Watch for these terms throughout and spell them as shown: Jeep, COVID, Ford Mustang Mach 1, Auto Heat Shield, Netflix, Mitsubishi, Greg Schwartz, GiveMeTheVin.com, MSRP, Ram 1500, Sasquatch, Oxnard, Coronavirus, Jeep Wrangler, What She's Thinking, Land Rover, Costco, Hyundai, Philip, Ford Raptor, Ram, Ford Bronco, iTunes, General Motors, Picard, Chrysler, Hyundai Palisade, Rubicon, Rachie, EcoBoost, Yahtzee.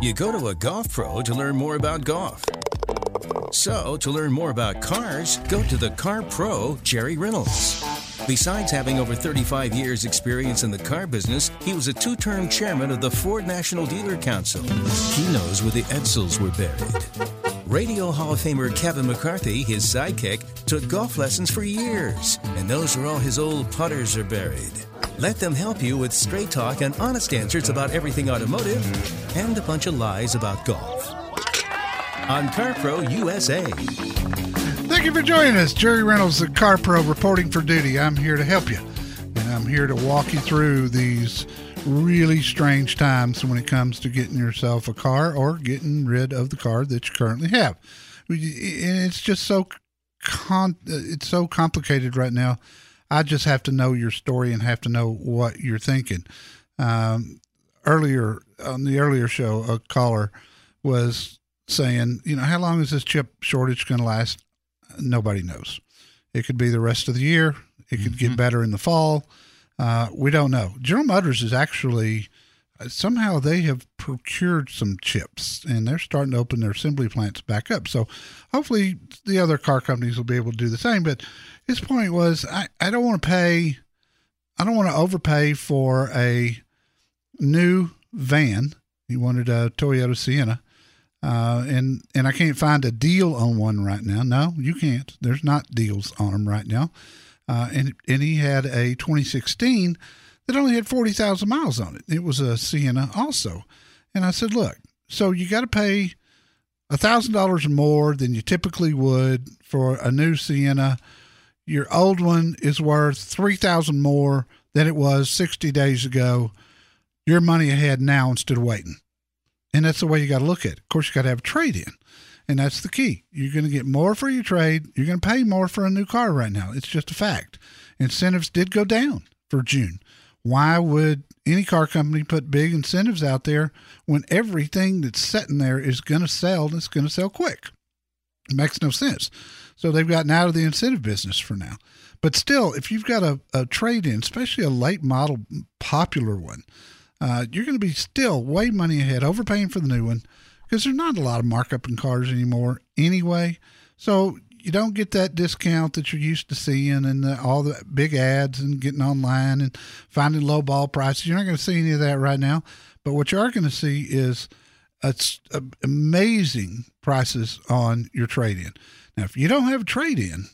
You go to a golf pro to learn more about golf. So, to learn more about cars, go to the car pro, Jerry Reynolds. Besides having over 35 years' experience in the car business, he was a two-term chairman of the Ford National Dealer Council. He knows where the Edsels were buried. Radio Hall of Famer Kevin McCarthy, his sidekick, took golf lessons for years, and those are all his old putters are buried. Let them help you with straight talk and honest answers about everything automotive and a bunch of lies about golf. On CarPro USA. Thank you for joining us. Jerry Reynolds of CarPro reporting for duty. I'm here to help you, and I'm here to walk you through these really strange times when it comes to getting yourself a car or getting rid of the car that you currently have. It's just so complicated right now. I just have to know your story and have to know what you're thinking. Earlier on the earlier show, a caller was saying, you know, how long is this chip shortage going to last? Nobody knows. It could be the rest of the year. It could get better in the fall. We don't know. General Motors is actually, somehow they have procured some chips, and they're starting to open their assembly plants back up. So hopefully the other car companies will be able to do the same. But his point was, I don't want to pay. I don't want to overpay for a new van. He wanted a Toyota Sienna. And I can't find a deal on one right now. No, you can't. There's not deals on them right now. And he had a 2016 that only had 40,000 miles on it. It was a Sienna also. And I said, look, so you got to pay $1,000 or more than you typically would for a new Sienna. Your old one is worth $3,000 more than it was 60 days ago. Your money ahead now instead of waiting. And that's the way you got to look at it. Of course, you got to have a trade-in, and that's the key. You're going to get more for your trade. You're going to pay more for a new car right now. It's just a fact. Incentives did go down for June. Why would any car company put big incentives out there when everything that's sitting there is going to sell, and it's going to sell quick? It makes no sense. So they've gotten out of the incentive business for now. But still, if you've got a trade-in, especially a late model popular one, you're going to be still way money ahead, overpaying for the new one, because there's not a lot of markup in cars anymore anyway. So you don't get that discount that you're used to seeing and all the big ads and getting online and finding low ball prices. You're not going to see any of that right now. But what you are going to see is amazing prices on your trade-in. Now, if you don't have a trade-in,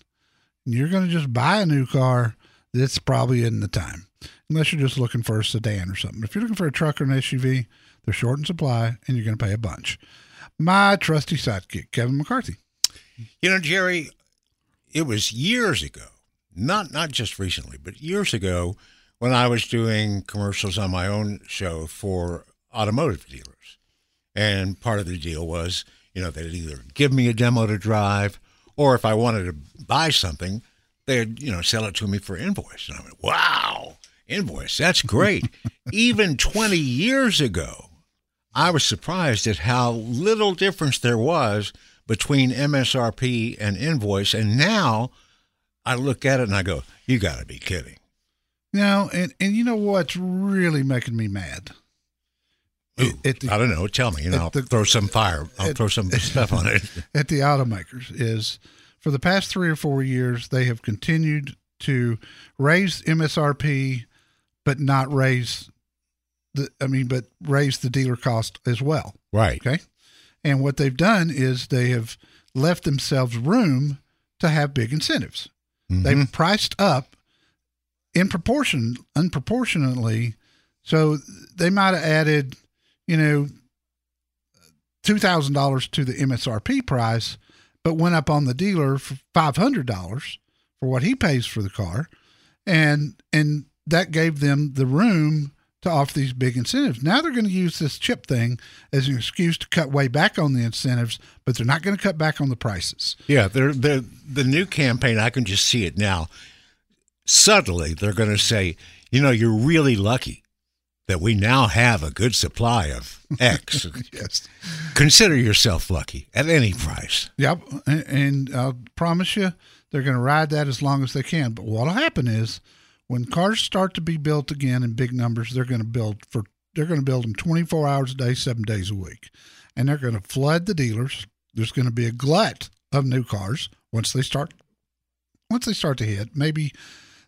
you're going to just buy a new car. That's probably isn't the time. Unless you're just looking for a sedan or something. If you're looking for a truck or an SUV, they're short in supply, and you're going to pay a bunch. My trusty sidekick, Kevin McCarthy. You know, Jerry, it was years ago, not just recently, but years ago when I was doing commercials on my own show for automotive dealers. And part of the deal was, you know, they'd either give me a demo to drive, or if I wanted to buy something, they'd, you know, sell it to me for invoice. And I went, wow. Invoice. That's great. Even 20 years ago, I was surprised at how little difference there was between MSRP and invoice. And now I look at it and I go, you got to be kidding. No, and you know what's really making me mad? Ooh, I don't know. Tell me. You know, I'll throw some fire. I'll throw some stuff on it. At the automakers is for the past 3 or 4 years, they have continued to raise MSRP but not raise but raised the dealer cost as well. Right. Okay. And what they've done is they have left themselves room to have big incentives. Mm-hmm. They've priced up unproportionately. So they might have added, $2,000 to the MSRP price, but went up on the dealer for $500 for what he pays for the car. And that gave them the room to offer these big incentives. Now they're going to use this chip thing as an excuse to cut way back on the incentives, but they're not going to cut back on the prices. Yeah, the new campaign, I can just see it now. Subtly, they're going to say, you're really lucky that we now have a good supply of X. Yes. Consider yourself lucky at any price. Yep, and I'll promise you they're going to ride that as long as they can. But what will happen is, when cars start to be built again in big numbers, they're going to build them 24 hours a day, 7 days a week, and they're going to flood the dealers. There's going to be a glut of new cars once they start to hit. Maybe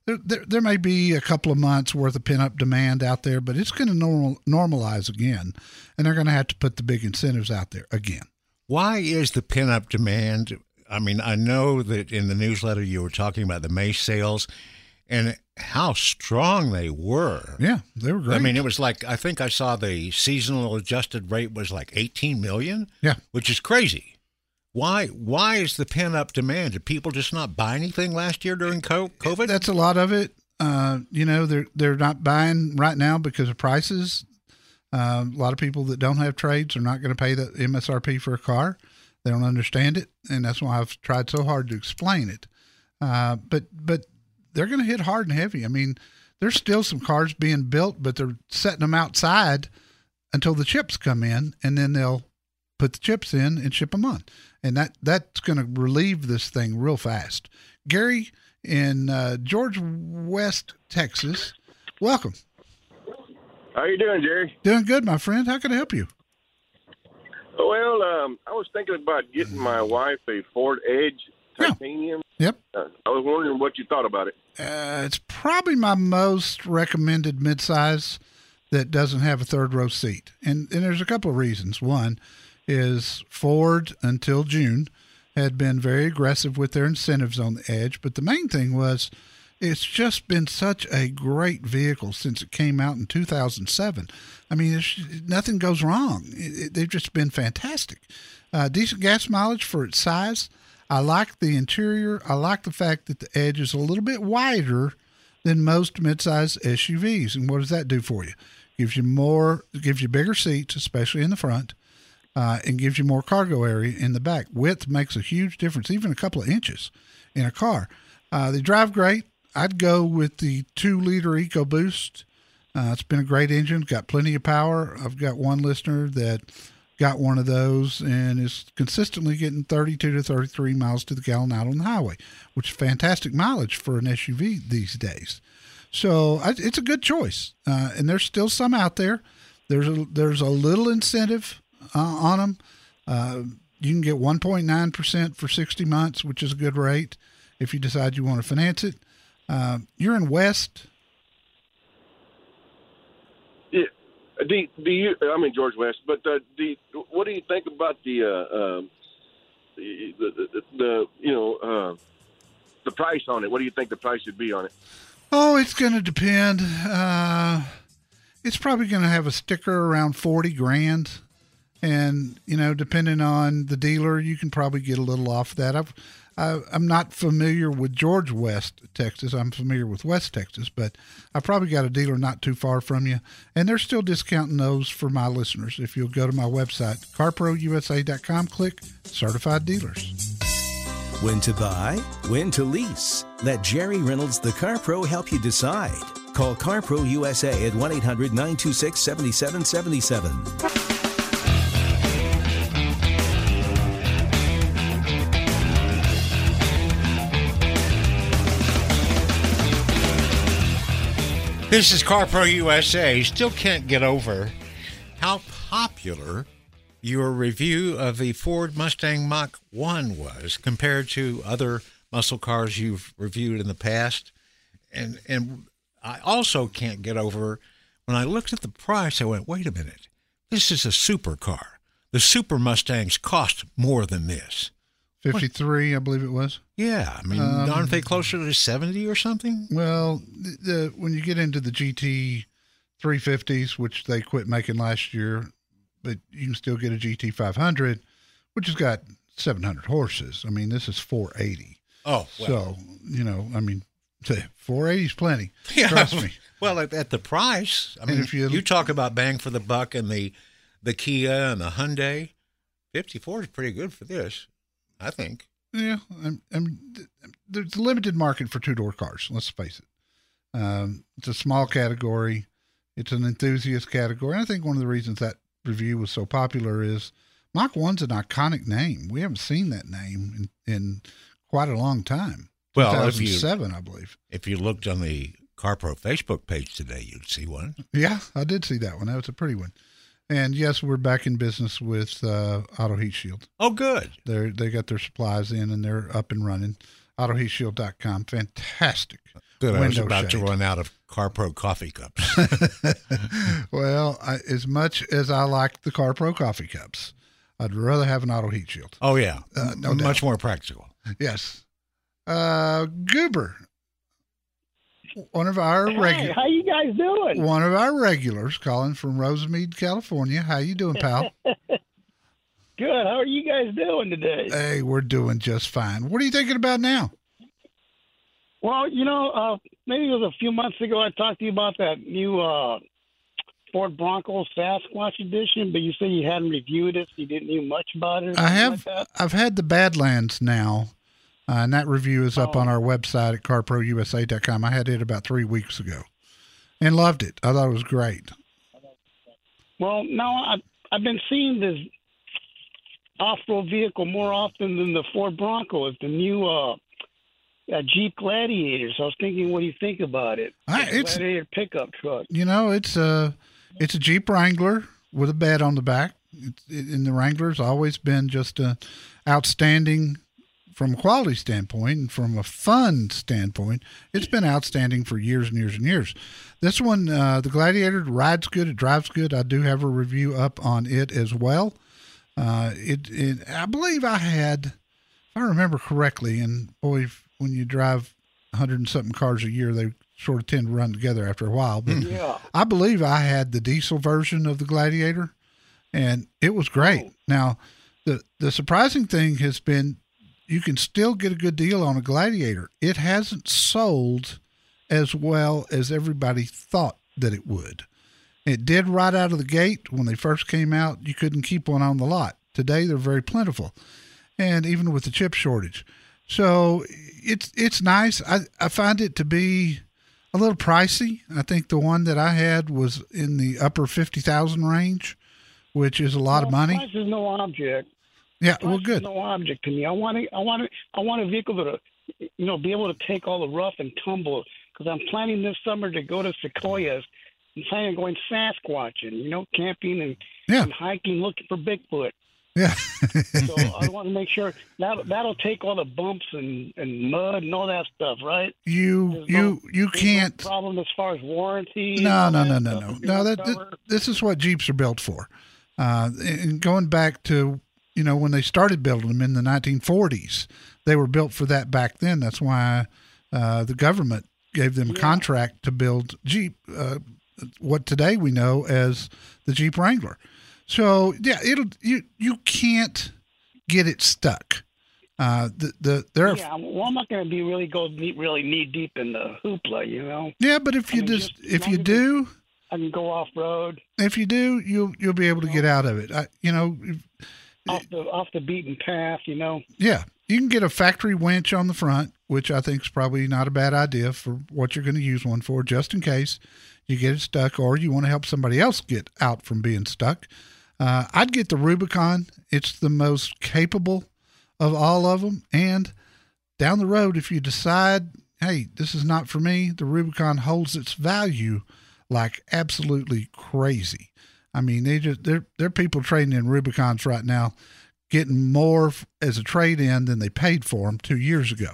there may be a couple of months worth of pent-up demand out there, but it's going to normalize again, and they're going to have to put the big incentives out there again. Why is the pent-up demand? I mean, I know that in the newsletter you were talking about the May sales and how strong they were. Yeah, they were great. I mean, it was like, I think I saw the seasonal adjusted rate was like 18 million. Yeah. Which is crazy. Why is the pent-up demand? Did people just not buy anything last year during COVID? That's a lot of it. They're not buying right now because of prices. A lot of people that don't have trades are not going to pay the MSRP for a car. They don't understand it, and that's why I've tried so hard to explain it. But they're going to hit hard and heavy. I mean, there's still some cars being built, but they're setting them outside until the chips come in, and then they'll put the chips in and ship them on. And that's going to relieve this thing real fast. Gary in George West, Texas, welcome. How are you doing, Jerry? Doing good, my friend. How can I help you? Well, I was thinking about getting my wife a Ford Edge Titanium. Yeah. Yep. I was wondering what you thought about it. It's probably my most recommended midsize that doesn't have a third row seat. And there's a couple of reasons. One is Ford, until June, had been very aggressive with their incentives on the Edge. But the main thing was it's just been such a great vehicle since it came out in 2007. I mean, nothing goes wrong. They've just been fantastic. Decent gas mileage for its size. I like the interior. I like the fact that the Edge is a little bit wider than most midsize SUVs. And what does that do for you? Gives you bigger seats, especially in the front, and gives you more cargo area in the back. Width makes a huge difference, even a couple of inches in a car. They drive great. I'd go with the 2-liter EcoBoost. It's been a great engine. Got plenty of power. I've got one listener that got one of those and is consistently getting 32 to 33 miles to the gallon out on the highway, which is fantastic mileage for an SUV these days. So it's a good choice. And there's still some out there. There's a little incentive on them. You can get 1.9% for 60 months, which is a good rate if you decide you want to finance it. You're in West. I'm in George West, but what do you think about the price on it? What do you think the price should be on it? Oh, it's going to depend. It's probably going to have a sticker around $40,000, and depending on the dealer, you can probably get a little off that. I'm not familiar with George West, Texas. I'm familiar with West Texas, but I probably got a dealer not too far from you. And they're still discounting those for my listeners. If you'll go to my website, CarProUSA.com, click Certified Dealers. When to buy, when to lease. Let Jerry Reynolds, the CarPro, help you decide. Call CarPro USA at 1-800-926-7777. This is CarPro USA. Still can't get over how popular your review of the Ford Mustang Mach 1 was compared to other muscle cars you've reviewed in the past. And I also can't get over When I looked at the price, I went, wait a minute. This is a supercar. The super Mustangs cost more than this. 53, I believe it was. Yeah. I mean, aren't they closer to 70 or something? Well, when you get into the GT 350s, which they quit making last year, but you can still get a GT 500, which has got 700 horses. I mean, this is 480. Oh, well. So, you know, I mean, 480 is plenty. Yeah. Trust me. Well, at the price, I mean, if you talk about bang for the buck and the Kia and the Hyundai, 54 is pretty good for this, I think. Yeah, there's a limited market for two-door cars, let's face it. It's a small category. It's an enthusiast category. And I think one of the reasons that review was so popular is Mach 1's an iconic name. We haven't seen that name in quite a long time. Well, 2007, I believe. If you looked on the CarPro Facebook page today, you'd see one. Yeah, I did see that one. That was a pretty one. And yes, we're back in business with Auto Heat Shield. Oh, good. They got their supplies in and they're up and running. AutoHeatShield.com. Fantastic. Good. I was about to run out of CarPro coffee cups. Well, as much as I like the CarPro coffee cups, I'd rather have an Auto Heat Shield. Oh, yeah. No doubt. Much more practical. Yes. Goober. One of our regulars. Hey, how you guys doing? One of our regulars calling from Rosemead, California. How you doing, pal? Good. How are you guys doing today? Hey, we're doing just fine. What are you thinking about now? Well, you know, maybe it was a few months ago I talked to you about that new Ford Bronco Sasquatch edition, but you said you hadn't reviewed it, so you didn't know much about it. I have. Like I've had the Badlands now. And that review is up on our website at carprousa.com. I had it about 3 weeks ago and loved it. I thought it was great. Well, now I've been seeing this off-road vehicle more often than the Ford Bronco. It's the new Jeep Gladiator. So I was thinking, what do you think about it? It's a Gladiator pickup truck. You know, it's a Jeep Wrangler with a bed on the back. And the Wrangler's always been just an outstanding from a quality standpoint and from a fun standpoint, it's been outstanding for years and years and years. This one, the Gladiator, rides good, it drives good. I do have a review up on it as well. I believe I had, if I remember correctly, and boy, when you drive 100 and something cars a year, they sort of tend to run together after a while. But yeah. I believe I had the diesel version of the Gladiator, and it was great. Now, the surprising thing has been, you can still get a good deal on a Gladiator. It hasn't sold as well as everybody thought that it would. It did right out of the gate. When they first came out, you couldn't keep one on the lot. Today, they're very plentiful, and even with the chip shortage. So it's nice. I find it to be a little pricey. I think the one that I had was in the upper $50,000 range, which is a lot of money. Price is no object. Yeah, well, good. No object to me. I want a vehicle that, you know, be able to take all the rough and tumble. Because I'm planning this summer to go to sequoias. I'm planning on going Sasquatching, you know, camping and hiking, looking for Bigfoot. Yeah. So I want to make sure that'll take all the bumps and mud and all that stuff, right? You can't. No problem as far as warranty. No. This is what Jeeps are built for. And going back to, you know, when they started building them in the 1940s, they were built for that back then. That's why the government gave them a contract to build Jeep, what today we know as the Jeep Wrangler. So, yeah, you can't get it stuck. I'm not going to be really knee deep in the hoopla, you know. Yeah, but if you do, I can go off road. If you do, you'll be able to get out of it. Off the beaten path, you know. Yeah. You can get a factory winch on the front, which I think is probably not a bad idea for what you're going to use one for, just in case you get it stuck or you want to help somebody else get out from being stuck. I'd get the Rubicon. It's the most capable of all of them. And down the road, if you decide, hey, this is not for me, the Rubicon holds its value like absolutely crazy. I mean, there are people trading in Rubicons right now, getting more as a trade-in than they paid for them 2 years ago.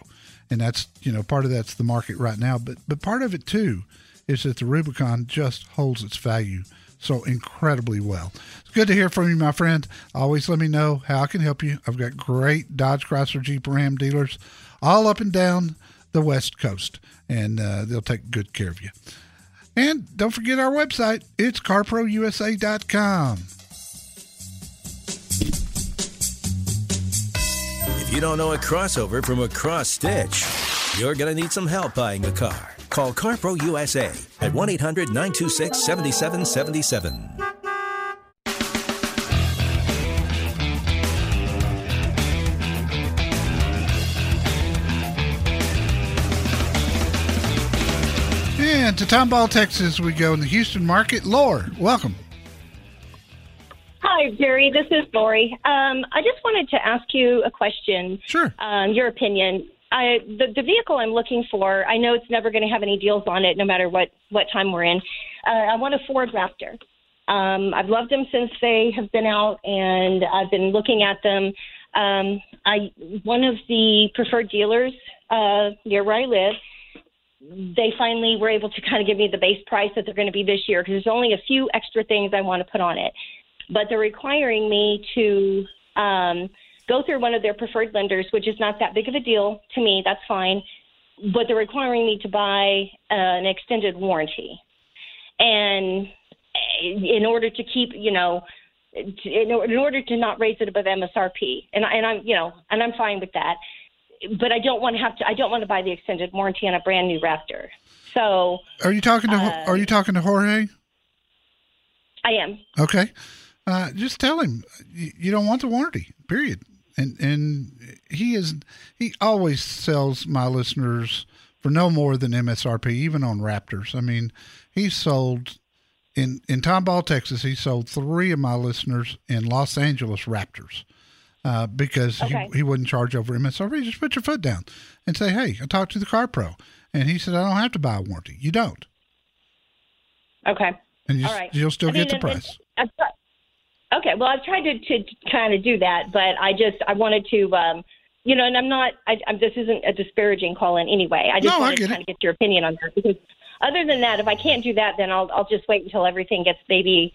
And that's, you know, part of that's the market right now. But part of it, too, is that the Rubicon just holds its value so incredibly well. It's good to hear from you, my friend. Always let me know how I can help you. I've got great Dodge, Chrysler, Jeep, Ram dealers all up and down the West Coast, and they'll take good care of you. And don't forget our website. It's CarProUSA.com. If you don't know a crossover from a cross-stitch, you're going to need some help buying a car. Call CarPro USA at 1-800-926-7777. And to Tomball, Texas, we go in the Houston market. Laura, welcome. Hi, Jerry. This is Lori. I just wanted to ask you a question. Sure. Your opinion. The vehicle I'm looking for, I know it's never going to have any deals on it no matter what time we're in. I want a Ford Raptor. I've loved them since they have been out, and I've been looking at them. One of the preferred dealers near where I live, they finally were able to kind of give me the base price that they're going to be this year because there's only a few extra things I want to put on it. But they're requiring me to go through one of their preferred lenders, which is not that big of a deal to me. That's fine. But they're requiring me to buy an extended warranty. And in order to keep, in order to not raise it above MSRP. And I'm fine with that. But I don't want to buy the extended warranty on a brand new Raptor. So are you talking to Jorge? I am. Okay. Just tell him you don't want the warranty, period. And he always sells my listeners for no more than MSRP, even on Raptors. I mean, he sold in Tomball, Texas, he sold three of my listeners in Los Angeles Raptors. Because he wouldn't charge over MSRP. Just put your foot down and say, hey, I talked to the car pro. And he said, I don't have to buy a warranty. You don't. Okay. And you'll still get the price. Okay. Well, I've tried to kind of do that, but I wanted to, and this isn't a disparaging call in any way. I wanted to kind of get your opinion on that. Because other than that, if I can't do that, then I'll just wait until everything gets maybe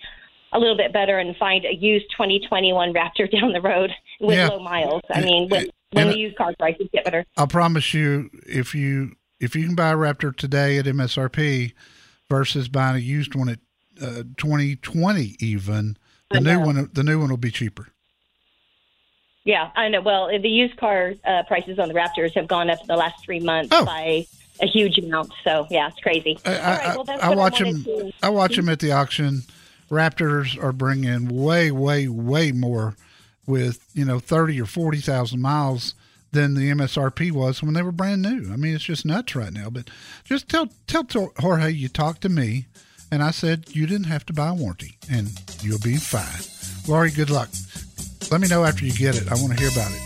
a little bit better and find a used 2021 Raptor down the road with low miles. When the used car prices get better. I promise you, if you can buy a Raptor today at MSRP versus buying a used one at 2020 even, the new one will be cheaper. Yeah, I know. Well, the used car prices on the Raptors have gone up in the last 3 months by a huge amount. So, yeah, it's crazy. I watch them at the auction. Raptors are bringing way, way, way more with, 30 or 40,000 miles than the MSRP was when they were brand new. I mean, it's just nuts right now. But just tell Jorge you talked to me, and I said you didn't have to buy a warranty, and you'll be fine. Laurie, good luck. Let me know after you get it. I want to hear about it.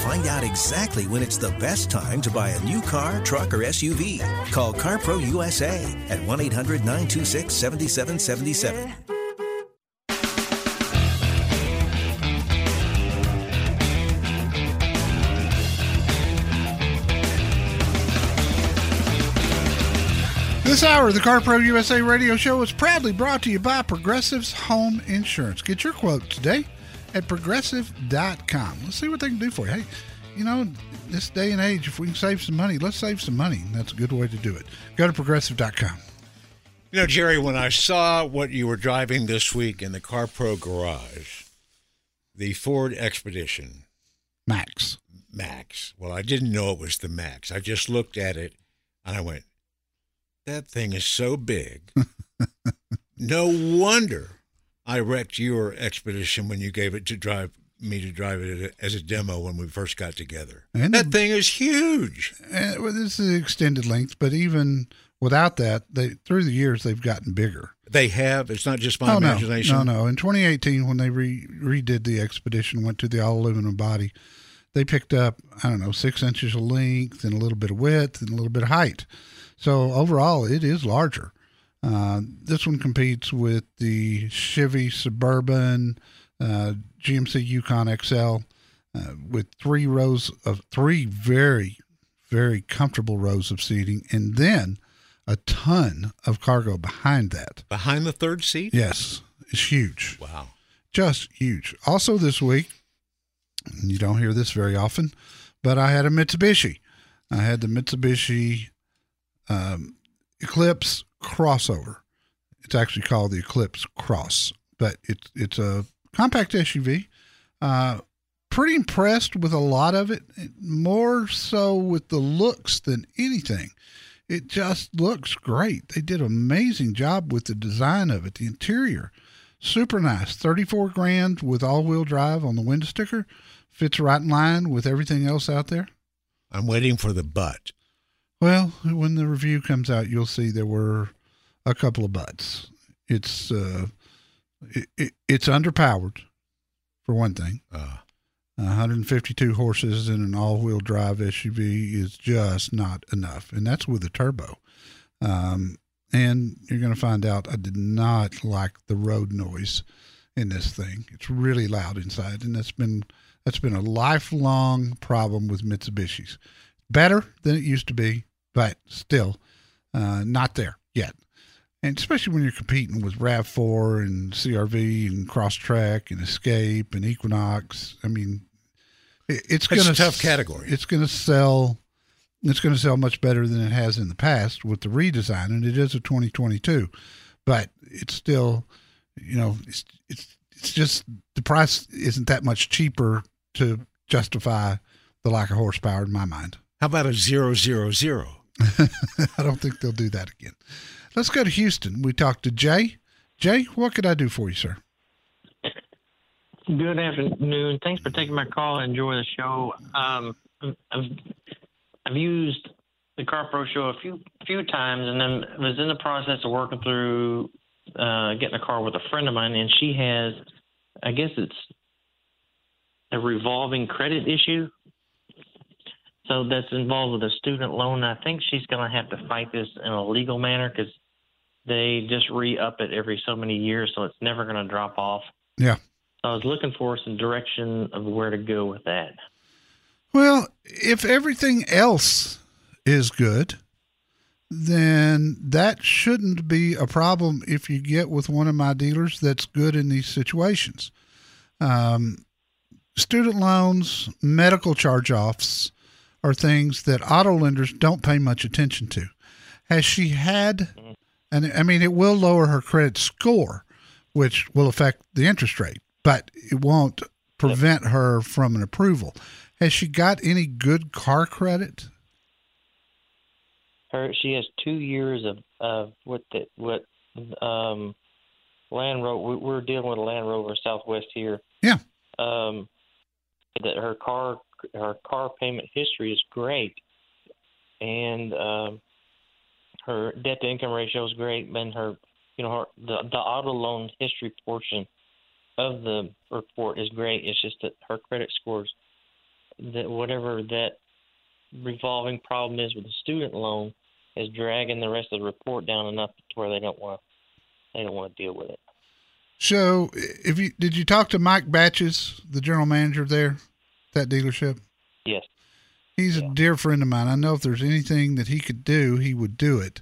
Find out exactly when it's the best time to buy a new car, truck, or SUV. Call CarPro USA at 1-800-926-7777. This hour of the CarPro USA radio show is proudly brought to you by Progressive's Home Insurance. Get your quote today at progressive.com. Let's see what they can do for you. Hey, this day and age, if we can save some money, let's save some money. That's a good way to do it. Go to progressive.com. Jerry, when I saw what you were driving this week in the CarPro garage, the Ford Expedition. Max. Well, I didn't know it was the Max. I just looked at it and I went, that thing is so big. No wonder I wrecked your Expedition when you gave it to drive it as a demo when we first got together. And that thing is huge. This is extended length, but even without that, through the years, they've gotten bigger. They have. It's not just my imagination. No. In 2018, when they redid the Expedition, went to the all-aluminum body, they picked up, 6 inches of length and a little bit of width and a little bit of height. So overall, it is larger. This one competes with the Chevy Suburban, GMC Yukon XL, with three very, very comfortable rows of seating, and then a ton of cargo behind that. Behind the third seat? Yes. It's huge. Wow. Just huge. Also this week, and you don't hear this very often, but I had a Mitsubishi. I had the Mitsubishi Eclipse crossover. It's actually called the Eclipse Cross, but it's a compact SUV. Pretty impressed with a lot of it, more so with the looks than anything. It just looks great. They did an amazing job with the design of it. The interior, super nice. $34,000 with all-wheel drive on the window sticker. Fits right in line with everything else out there. I'm waiting for the butt. Well, when the review comes out, you'll see there were a couple of butts. It's underpowered, for one thing. 152 horses in an all-wheel drive SUV is just not enough, and that's with a turbo. And you're going to find out I did not like the road noise in this thing. It's really loud inside, and that's been a lifelong problem with Mitsubishis. Better than it used to be, but still not there yet. And especially when you're competing with RAV4 and CRV and Crosstrek and Escape and Equinox. I mean, it's a tough category. It's going to sell much better than it has in the past with the redesign, and it is a 2022, but it's still, you know, it's just the price isn't that much cheaper to justify the lack of horsepower in my mind. How about a 000? I don't think they'll do that again. Let's go to Houston. We talked to Jay. Jay, what could I do for you, sir? Good afternoon. Thanks for taking my call. I enjoy the show. I've used the CarPro show a few times, and then was in the process of working through getting a car with a friend of mine, and she has, I guess it's a revolving credit issue. So that's involved with a student loan. I think she's going to have to fight this in a legal manner because they just re-up it every so many years, so it's never going to drop off. Yeah. So I was looking for some direction of where to go with that. Well, if everything else is good, then that shouldn't be a problem if you get with one of my dealers that's good in these situations. Student loans, medical charge-offs, are things that auto lenders don't pay much attention to. Has she had, and I mean, it will lower her credit score, which will affect the interest rate, but it won't prevent her from an approval. Has she got any good car credit? She has 2 years of Land Rover. We're dealing with a Land Rover Southwest here. Yeah. That her car payment history is great, and her debt to income ratio is great, and the auto loan history portion of the report is great. It's just that her credit scores, that whatever that revolving problem is with the student loan, is dragging the rest of the report down enough to where they don't want to deal with it. So, did you talk to Mike Batches, the general manager there? That dealership? Yes. He's a dear friend of mine. I know if there's anything that he could do, he would do it.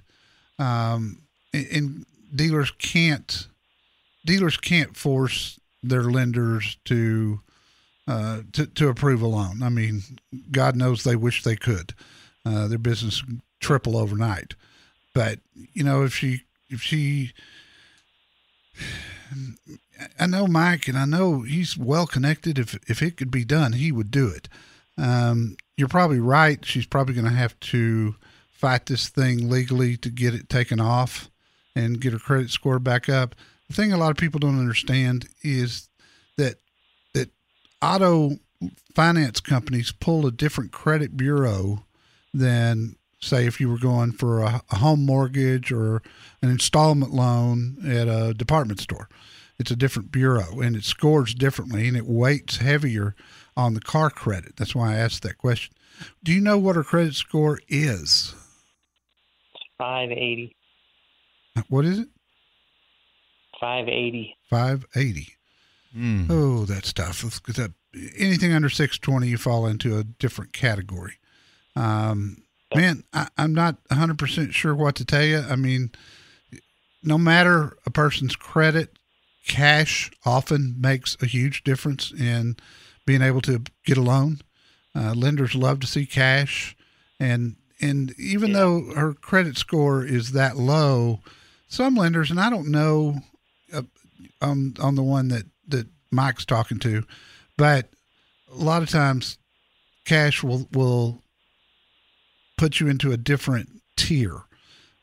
And dealers can't force their lenders to approve a loan. I mean, God knows they wish they could. Their business triple overnight. But you know, if she I know Mike, and I know he's well connected. If it could be done, he would do it. You're probably right. She's probably going to have to fight this thing legally to get it taken off and get her credit score back up. The thing a lot of people don't understand is that auto finance companies pull a different credit bureau than, say, if you were going for a home mortgage or an installment loan at a department store. It's a different bureau, and it scores differently, and it weights heavier on the car credit. That's why I asked that question. Do you know what her credit score is? 580. What is it? 580. 580. Mm. Oh, that's tough. Anything under 620, you fall into a different category. Man, I'm not 100% sure what to tell you. I mean, no matter a person's credit, cash often makes a huge difference in being able to get a loan. Lenders love to see cash. And even though her credit score is that low, some lenders, and I don't know on the one that Mike's talking to, but a lot of times cash will put you into a different tier.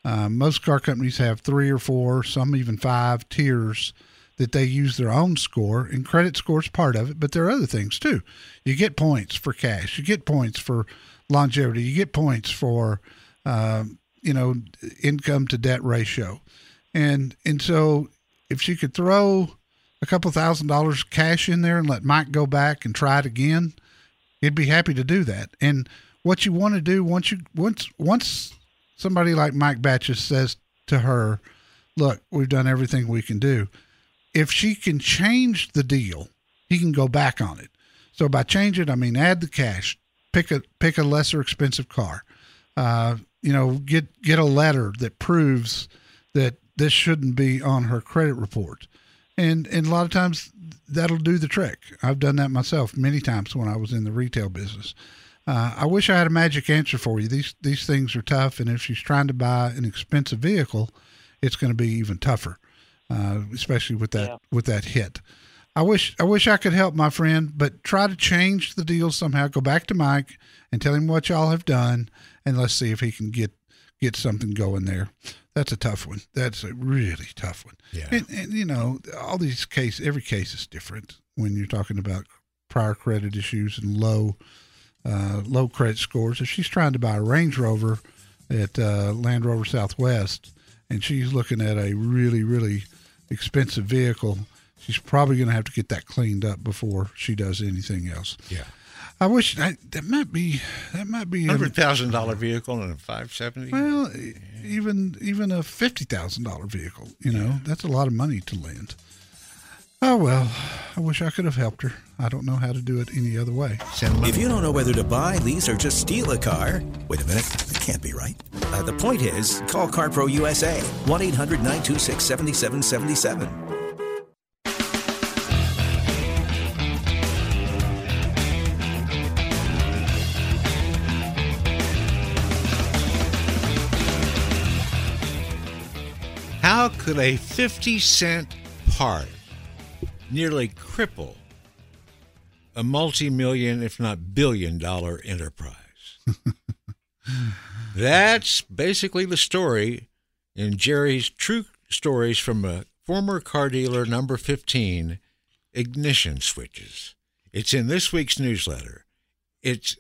Most car companies have 3 or 4, some even 5 tiers that they use their own score, and credit score is part of it, but there are other things too. You get points for cash. You get points for longevity. You get points for, income to debt ratio. And so if she could throw a couple $1,000 cash in there and let Mike go back and try it again, he'd be happy to do that. And what you want to do once somebody like Mike Batches says to her, look, we've done everything we can do. If she can change the deal, he can go back on it. So by change it, I mean add the cash, pick a lesser expensive car, get a letter that proves that this shouldn't be on her credit report. And a lot of times that'll do the trick. I've done that myself many times when I was in the retail business. I wish I had a magic answer for you. These things are tough, and if she's trying to buy an expensive vehicle, it's going to be even tougher, especially with that hit. I wish I could help my friend, but try to change the deal somehow. Go back to Mike and tell him what y'all have done, and let's see if he can get something going there. That's a tough one. That's a really tough one. Yeah. And all these cases, every case is different when you're talking about prior credit issues and low credit scores. If she's trying to buy a Range Rover at Land Rover Southwest and she's looking at a really, really expensive vehicle, she's probably going to have to get that cleaned up before she does anything else. Yeah. I wish that might be $100,000 vehicle and a 570. Well, even a $50,000 vehicle, that's a lot of money to lend. Oh, well, I wish I could have helped her. I don't know how to do it any other way. If you don't know whether to buy, lease, or just steal a car... Wait a minute, that can't be right. The point is, call CarPro USA, 1-800-926-7777. How could a 50-cent part nearly cripple a multi-million, if not billion-dollar enterprise? That's basically the story in Jerry's True Stories from a Former Car Dealer number 15, Ignition Switches. It's in this week's newsletter. It's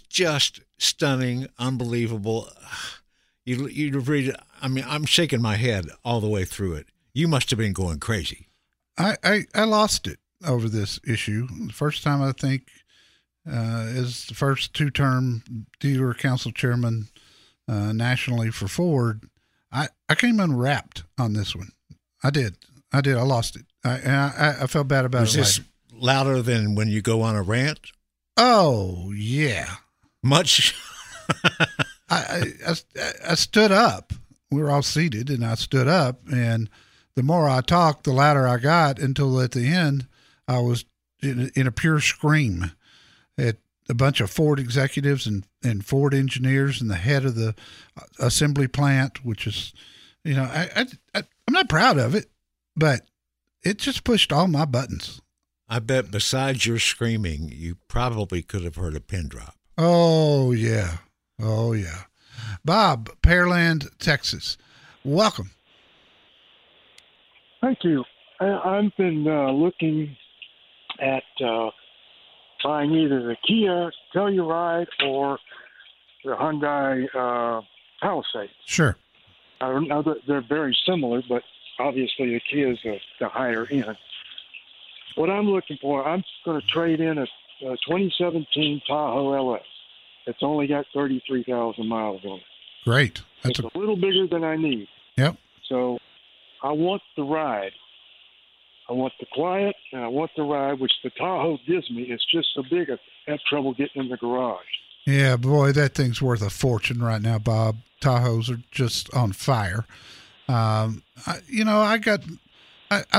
just stunning, unbelievable. You read it. I mean, I'm shaking my head all the way through it. You must have been going crazy. I lost it over this issue. The first time, I think, as the first 2-term dealer council chairman nationally for Ford, I came unwrapped on this one. I did. I lost it. I felt bad about it. Was this louder than when you go on a rant? Oh, yeah. Much. I stood up. We were all seated, and I stood up, and the more I talked, the louder I got, until at the end, I was in a pure scream at a bunch of Ford executives and Ford engineers and the head of the assembly plant, which is, I'm not proud of it, but it just pushed all my buttons. I bet besides your screaming, you probably could have heard a pin drop. Oh, yeah. Oh, yeah. Bob, Pearland, Texas. Welcome. Thank you. I've been looking at buying either the Kia Telluride or the Hyundai Palisade. Sure. I don't know that they're very similar, but obviously the Kia is the higher end. What I'm looking for, I'm going to trade in a 2017 Tahoe LS. It's only got 33,000 miles on it. Great. It's a little bigger than I need. Yep. So I want the ride. I want the quiet, and I want the ride, which the Tahoe gives me. It's just so big I have trouble getting in the garage. Yeah, boy, that thing's worth a fortune right now, Bob. Tahoes are just on fire. I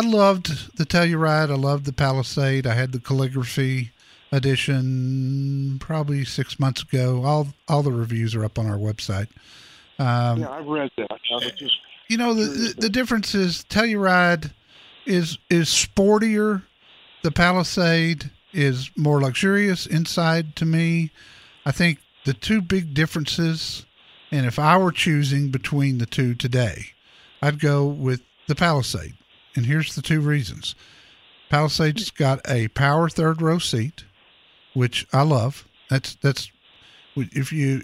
loved the Telluride. I loved the Palisade. I had the calligraphy edition probably 6 months ago. All the reviews are up on our website. Yeah, I've read that. The difference is Telluride is sportier. The Palisade is more luxurious inside to me. I think the two big differences, and if I were choosing between the two today, I'd go with the Palisade. And here's the two reasons. Palisade's got a power third row seat, which I love. That's if you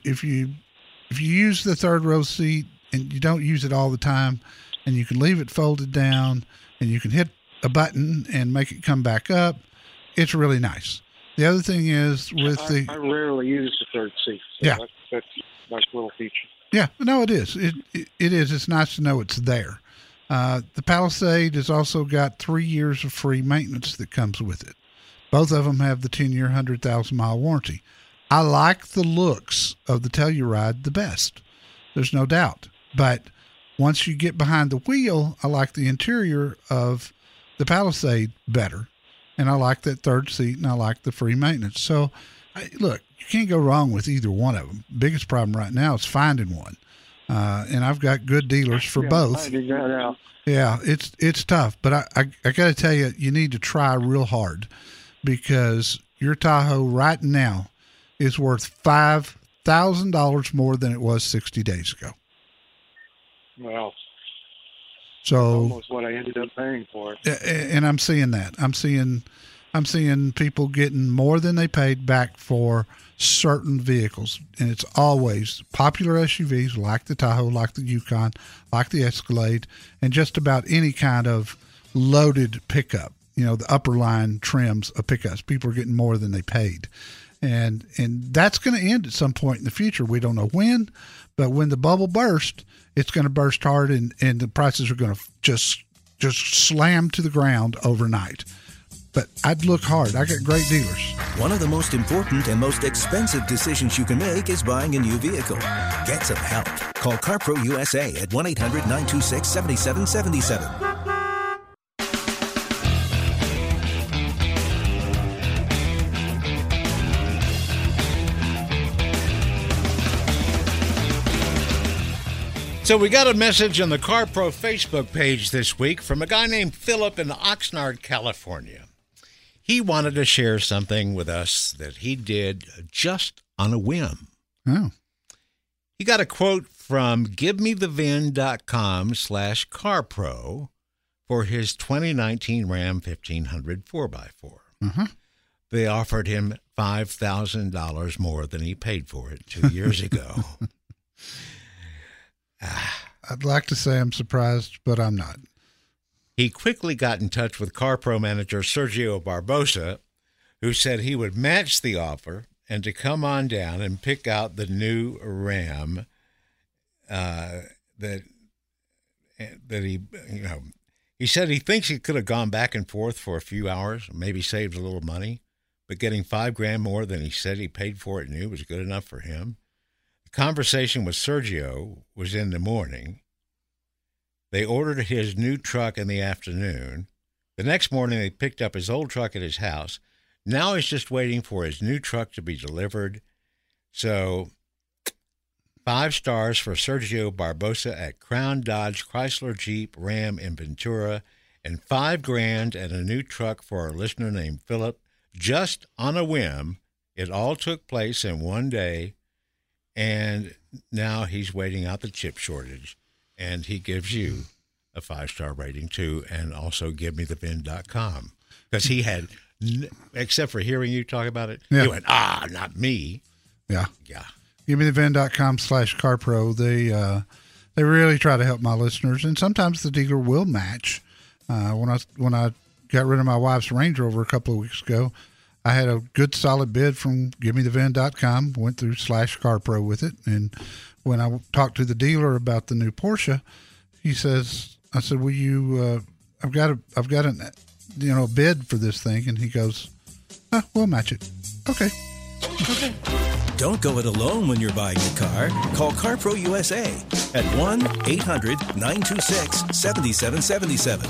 use the third row seat and you don't use it all the time, and you can leave it folded down and you can hit a button and make it come back up, it's really nice. The other thing is with I rarely use the third seat. So yeah. That's a nice little feature. Yeah. No, it is. It is. It's nice to know it's there. The Palisade has also got 3 years of free maintenance that comes with it. Both of them have the 10-year, 100,000-mile warranty. I like the looks of the Telluride the best. There's no doubt. But once you get behind the wheel, I like the interior of the Palisade better. And I like that third seat, and I like the free maintenance. So, look, you can't go wrong with either one of them. Biggest problem right now is finding one. And I've got good dealers for both. Yeah, it's tough. But I got to tell you, you need to try real hard because your Tahoe right now is worth $5,000 more than it was 60 days ago. Wow. So almost what I ended up paying for it. And I'm seeing that. I'm seeing people getting more than they paid back for certain vehicles, and it's always popular SUVs like the Tahoe, like the Yukon, like the Escalade, and just about any kind of loaded pickup. You know, the upper line trims of pickups. People are getting more than they paid, and that's going to end at some point in the future. We don't know when, but when the bubble bursts, it's going to burst hard, and the prices are going to just slam to the ground overnight. But I'd look hard. I got great dealers. One of the most important and most expensive decisions you can make is buying a new vehicle. Get some help. Call CarPro USA at 1-800-926-7777. So we got a message on the CarPro Facebook page this week from a guy named Philip in Oxnard, California. He wanted to share something with us that he did just on a whim. Oh. He got a quote from GiveMeTheVin.com/CarPro for his 2019 Ram 1500 4x4. Uh-huh. They offered him $5,000 more than he paid for it 2 years ago. I'd like to say I'm surprised, but I'm not. He quickly got in touch with CarPro manager Sergio Barbosa, who said he would match the offer and to come on down and pick out the new Ram that he, you know, he said he thinks he could have gone back and forth for a few hours, maybe saved a little money, but getting $5,000 more than he said he paid for it new was good enough for him. The conversation with Sergio was in the morning. They ordered his new truck in the afternoon. The next morning, they picked up his old truck at his house. Now he's just waiting for his new truck to be delivered. So 5 stars for Sergio Barbosa at Crown Dodge Chrysler Jeep Ram in Ventura, and $5,000 and a new truck for a listener named Philip. Just on a whim, it all took place in one day, and now he's waiting out the chip shortage. And he gives you a 5-star rating, too, and also GiveMeTheVin.com. Because he had, except for hearing you talk about it, yeah. He went, not me. Yeah. Yeah. GiveMeTheVin.com/CarPro. They really try to help my listeners. And sometimes the dealer will match. When I got rid of my wife's Range Rover a couple of weeks ago, I had a good solid bid from GiveMeTheVin.com, went through /CarPro with it, and when I talked to the dealer about the new Porsche, he says, I said, will you, I've got a bid for this thing. And he goes, we'll match it. Okay. Don't go it alone when you're buying a car. Call CarPro USA at 1-800-926-7777.